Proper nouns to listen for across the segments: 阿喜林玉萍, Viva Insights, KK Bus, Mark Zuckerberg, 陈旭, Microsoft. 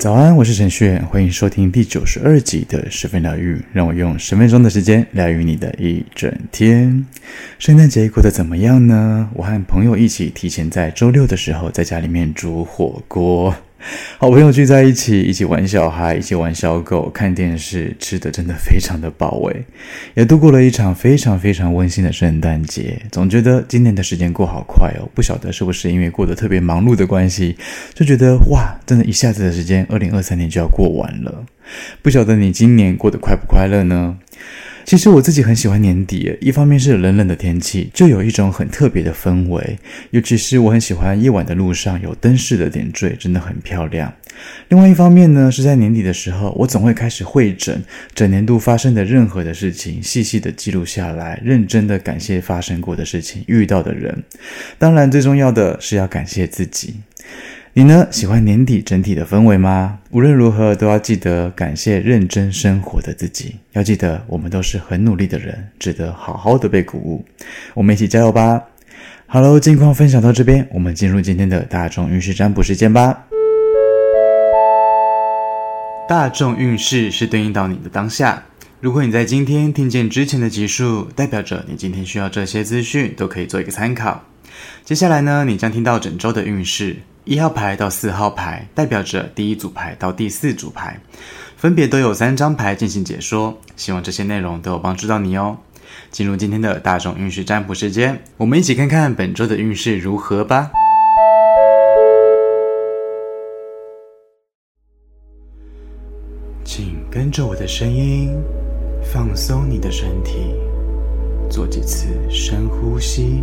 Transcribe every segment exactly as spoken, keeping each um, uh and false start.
早安，我是陈旭，欢迎收听第九十二集的十分疗愈，让我用十分钟的时间疗愈你的一整天。圣诞节过得怎么样呢？我和朋友一起提前在周六的时候在家里面煮火锅，好朋友聚在一起，一起玩小孩，一起玩小狗，看电视，吃的真的非常的饱味，也度过了一场非常非常温馨的圣诞节。总觉得今年的时间过好快哦，不晓得是不是因为过得特别忙碌的关系，就觉得哇，真的一下子的时间二零二三年就要过完了。不晓得你今年过得快不快乐呢？其实我自己很喜欢年底，一方面是冷冷的天气，就有一种很特别的氛围，尤其是我很喜欢夜晚的路上有灯饰的点缀，真的很漂亮。另外一方面呢，是在年底的时候，我总会开始汇整整年度发生的任何的事情，细细的记录下来，认真的感谢发生过的事情，遇到的人，当然最重要的是要感谢自己。你呢，喜欢年底整体的氛围吗？无论如何都要记得感谢认真生活的自己，要记得我们都是很努力的人，值得好好的被鼓舞，我们一起加油吧。好了，近况分享到这边，我们进入今天的大众运势占卜时间吧。大众运势是对应到你的当下，如果你在今天听见之前的集数，代表着你今天需要这些资讯都可以做一个参考。接下来呢，你将听到整周的运势，一号牌到四号牌代表着第一组牌到第四组牌，分别都有三张牌进行解说，希望这些内容都有帮助到你哦。进入今天的大众运势占卜时间，我们一起看看本周的运势如何吧。请跟着我的声音放松你的身体，做几次深呼吸，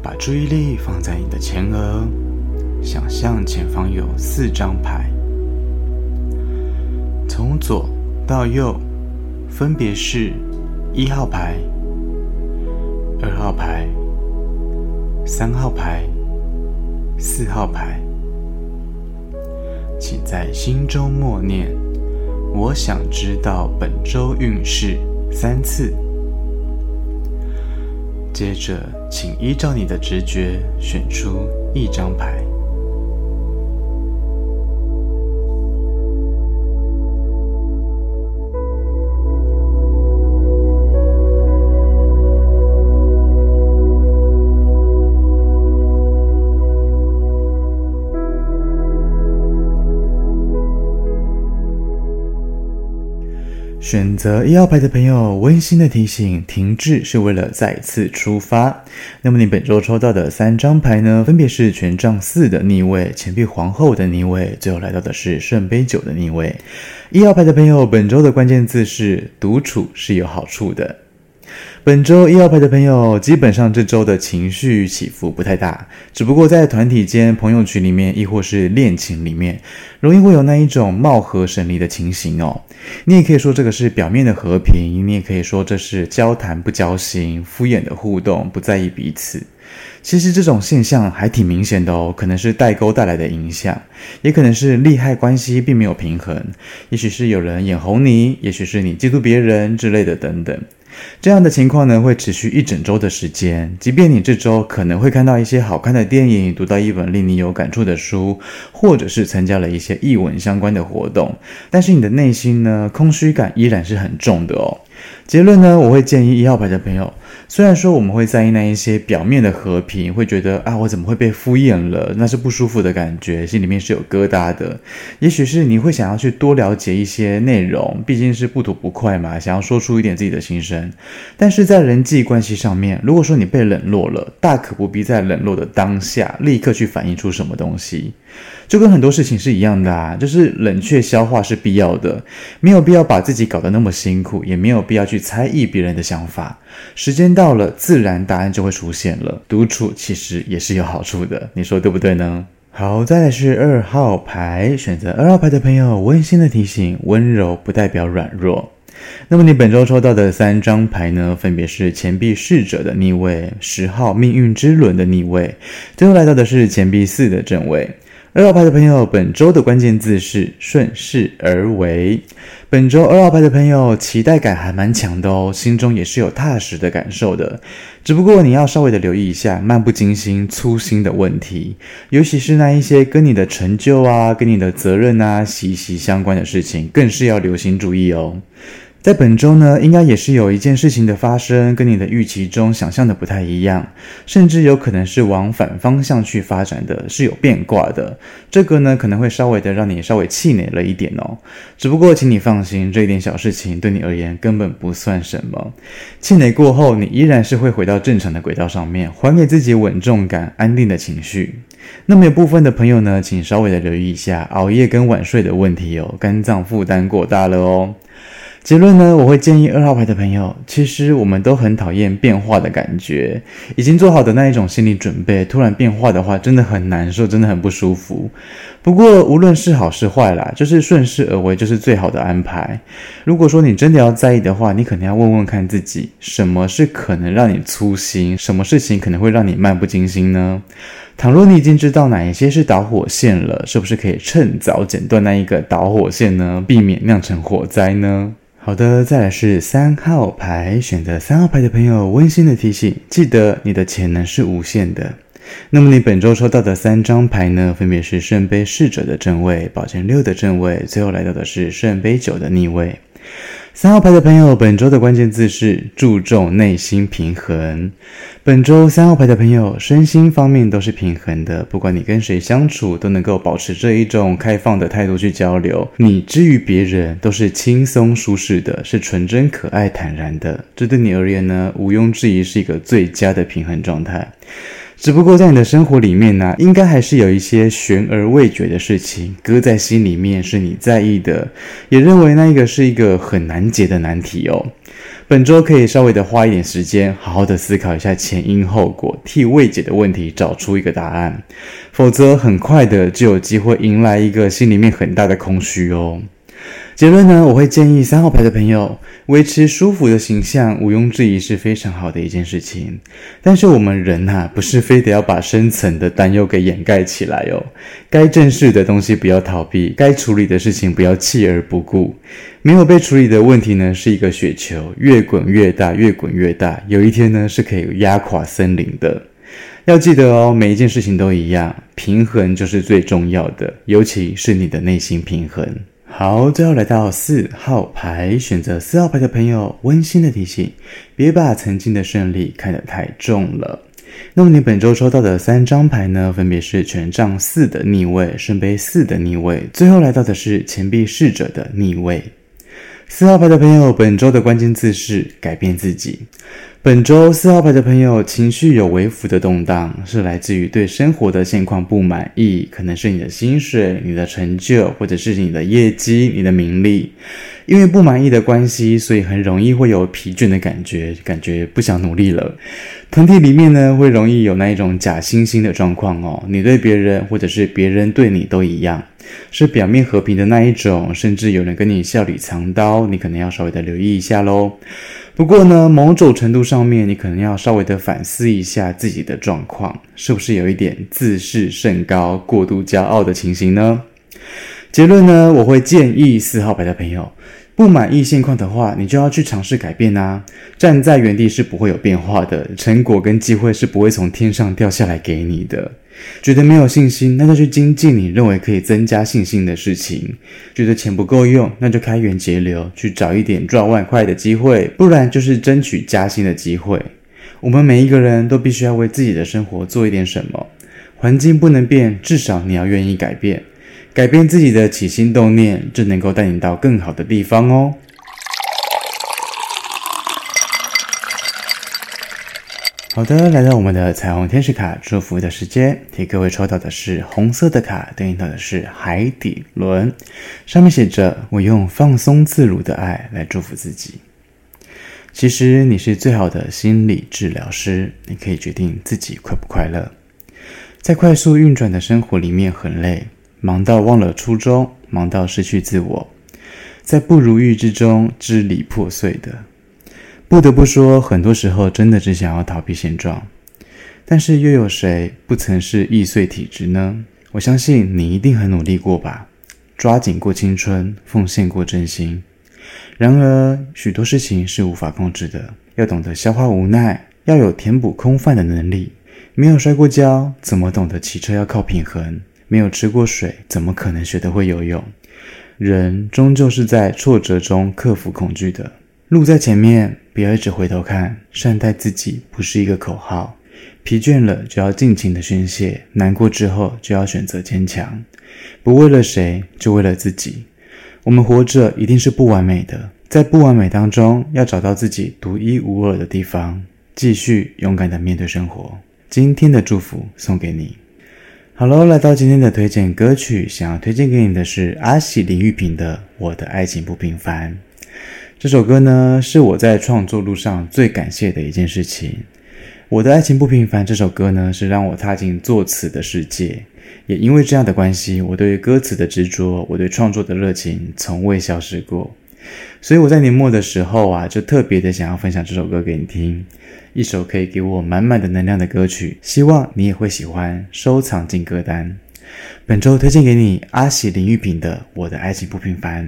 把注意力放在你的前额，想象前方有四张牌，从左到右分别是一号牌、二号牌、三号牌、四号牌。请在心中默念我想知道本周运势三次，接着请依照你的直觉选出一张牌。选择一号牌的朋友，温馨的提醒，停滞是为了再次出发。那么你本周抽到的三张牌呢，分别是权杖四的逆位、钱币皇后的逆位，最后来到的是圣杯九的逆位。一号牌的朋友，本周的关键字是独处是有好处的。本周一号牌的朋友，基本上这周的情绪起伏不太大，只不过在团体间、朋友群里面，亦或是恋情里面，容易会有那一种貌合神离的情形哦。你也可以说这个是表面的和平，你也可以说这是交谈不交心、敷衍的互动，不在意彼此。其实这种现象还挺明显的哦，可能是代沟带来的影响，也可能是利害关系并没有平衡，也许是有人眼红你，也许是你嫉妒别人之类的等等。这样的情况呢，会持续一整周的时间。即便你这周可能会看到一些好看的电影，读到一本令你有感触的书，或者是参加了一些艺文相关的活动，但是你的内心呢，空虚感依然是很重的哦。结论呢，我会建议一号牌的朋友，虽然说我们会在意那一些表面的和平，会觉得啊，我怎么会被敷衍了，那是不舒服的感觉，心里面是有疙瘩的，也许是你会想要去多了解一些内容，毕竟是不吐不快嘛，想要说出一点自己的心声。但是在人际关系上面，如果说你被冷落了，大可不必在冷落的当下立刻去反映出什么东西，就跟很多事情是一样的啊，就是冷却消化是必要的，没有必要把自己搞得那么辛苦，也没有必要去猜疑别人的想法，时间到了，自然答案就会出现了。独处其实也是有好处的，你说对不对呢？好，再来是二号牌，选择二号牌的朋友，温馨的提醒，温柔不代表软弱。那么你本周抽到的三张牌呢，分别是钱币侍者的逆位、十号命运之轮的逆位，最后来到的是钱币四的正位。二号牌的朋友，本周的关键字是顺势而为。本周二号牌的朋友，期待感还蛮强的哦，心中也是有踏实的感受的。只不过你要稍微的留意一下漫不经心、粗心的问题，尤其是那一些跟你的成就啊、跟你的责任啊息息相关的事情，更是要留心注意哦。在本周呢，应该也是有一件事情的发生，跟你的预期中想象的不太一样，甚至有可能是往反方向去发展的，是有变卦的。这个呢，可能会稍微的让你稍微气馁了一点哦。只不过，请你放心，这一点小事情对你而言根本不算什么。气馁过后，你依然是会回到正常的轨道上面，还给自己稳重感、安定的情绪。那么有部分的朋友呢，请稍微的留意一下熬夜跟晚睡的问题哦，肝脏负担过大了哦。结论呢，我会建议二号牌的朋友，其实我们都很讨厌变化的感觉，已经做好的那一种心理准备，突然变化的话，真的很难受，真的很不舒服。不过无论是好是坏啦，就是顺势而为，就是最好的安排。如果说你真的要在意的话，你可能要问问看自己，什么是可能让你粗心，什么事情可能会让你漫不经心呢？倘若你已经知道哪一些是导火线了，是不是可以趁早剪断那一个导火线呢？避免酿成火灾呢？好的，再来是三号牌，选择三号牌的朋友，温馨的提醒，记得你的潜能是无限的。那么你本周抽到的三张牌呢，分别是圣杯侍者的正位，宝剑六的正位，最后来到的是圣杯九的逆位。三号牌的朋友，本周的关键字是注重内心平衡。本周三号牌的朋友，身心方面都是平衡的，不管你跟谁相处，都能够保持这一种开放的态度去交流。你之于别人都是轻松舒适的，是纯真可爱坦然的。这对你而言呢，毋庸置疑是一个最佳的平衡状态。只不过在你的生活里面啊，应该还是有一些悬而未决的事情搁在心里面，是你在意的，也认为那一个是一个很难解的难题哦。本周可以稍微的花一点时间，好好的思考一下前因后果，替未解的问题找出一个答案，否则很快的就有机会迎来一个心里面很大的空虚哦。结论呢，我会建议三号牌的朋友，维持舒服的形象毋庸置疑是非常好的一件事情，但是我们人啊，不是非得要把深层的担忧给掩盖起来哦。该正视的东西不要逃避，该处理的事情不要弃而不顾。没有被处理的问题呢，是一个雪球，越滚越大，越滚越大，有一天呢，是可以压垮森林的。要记得哦，每一件事情都一样，平衡就是最重要的，尤其是你的内心平衡。好，最后来到四号牌，选择四号牌的朋友，温馨的提醒，别把曾经的胜利看得太重了。那么你本周抽到的三张牌呢，分别是权杖四的逆位，圣杯四的逆位，最后来到的是钱币侍者的逆位。四号牌的朋友，本周的关键字是改变自己。本周四号牌的朋友，情绪有微幅的动荡，是来自于对生活的现况不满意，可能是你的薪水、你的成就，或者是你的业绩、你的名利。因为不满意的关系，所以很容易会有疲倦的感觉，感觉不想努力了。团体里面呢，会容易有那一种假惺惺的状况哦，你对别人或者是别人对你都一样，是表面和平的那一种，甚至有人跟你笑里藏刀，你可能要稍微的留意一下咯。不过呢，某种程度上面，你可能要稍微的反思一下自己的状况，是不是有一点自视甚高、过度骄傲的情形呢？结论呢，我会建议四号牌的朋友，不满意现况的话，你就要去尝试改变啊。站在原地是不会有变化的，成果跟机会是不会从天上掉下来给你的。觉得没有信心，那就去精进你认为可以增加信心的事情。觉得钱不够用，那就开源节流，去找一点赚万块的机会，不然就是争取加薪的机会。我们每一个人都必须要为自己的生活做一点什么，环境不能变，至少你要愿意改变。改变自己的起心动念，就能够带你到更好的地方哦。好的，来到我们的彩虹天使卡祝福的时间，替各位抽到的是红色的卡，对应到的是海底轮，上面写着，我用放松自如的爱来祝福自己。其实你是最好的心理治疗师，你可以决定自己快不快乐。在快速运转的生活里面很累，忙到忘了初衷，忙到失去自我，在不如意之中支离破碎的。不得不说，很多时候真的只想要逃避现状，但是又有谁不曾是易碎体质呢？我相信你一定很努力过吧，抓紧过青春，奉献过真心。然而，许多事情是无法控制的，要懂得消化无奈，要有填补空泛的能力。没有摔过跤，怎么懂得骑车要靠平衡？没有吃过水，怎么可能学得会游泳？人终究是在挫折中克服恐惧的。路在前面，不要一直回头看，善待自己不是一个口号。疲倦了就要尽情的宣泄，难过之后就要选择坚强，不为了谁，就为了自己。我们活着一定是不完美的，在不完美当中，要找到自己独一无二的地方，继续勇敢的面对生活。今天的祝福送给你。好喽，来到今天的推荐歌曲，想要推荐给你的是阿喜林玉萍的《我的爱情不平凡》。这首歌呢，是我在创作路上最感谢的一件事情。我的爱情不平凡这首歌呢，是让我踏进作词的世界，也因为这样的关系，我对于歌词的执着，我对创作的热情从未消失过。所以我在年末的时候啊，就特别的想要分享这首歌给你听，一首可以给我满满的能量的歌曲，希望你也会喜欢，收藏进歌单。本周推荐给你阿喜林玉萍的《我的爱情不平凡》。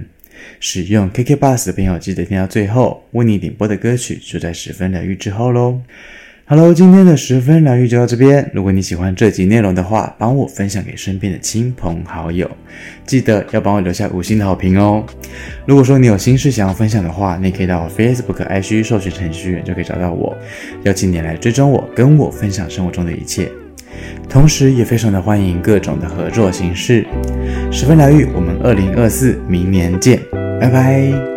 使用 K K Bus 的朋友记得听到最后，为你点播的歌曲就在十分疗愈之后咯。Hello， 今天的十分疗愈就到这边。如果你喜欢这集内容的话，帮我分享给身边的亲朋好友，记得要帮我留下五星的好评哦。如果说你有心事想要分享的话，你可以到我 Facebook、I G 搜寻程序员就可以找到我，邀请你来追踪我，跟我分享生活中的一切。同时也非常的欢迎各种的合作形式。十分疗愈，我们二零二四明年见，拜拜。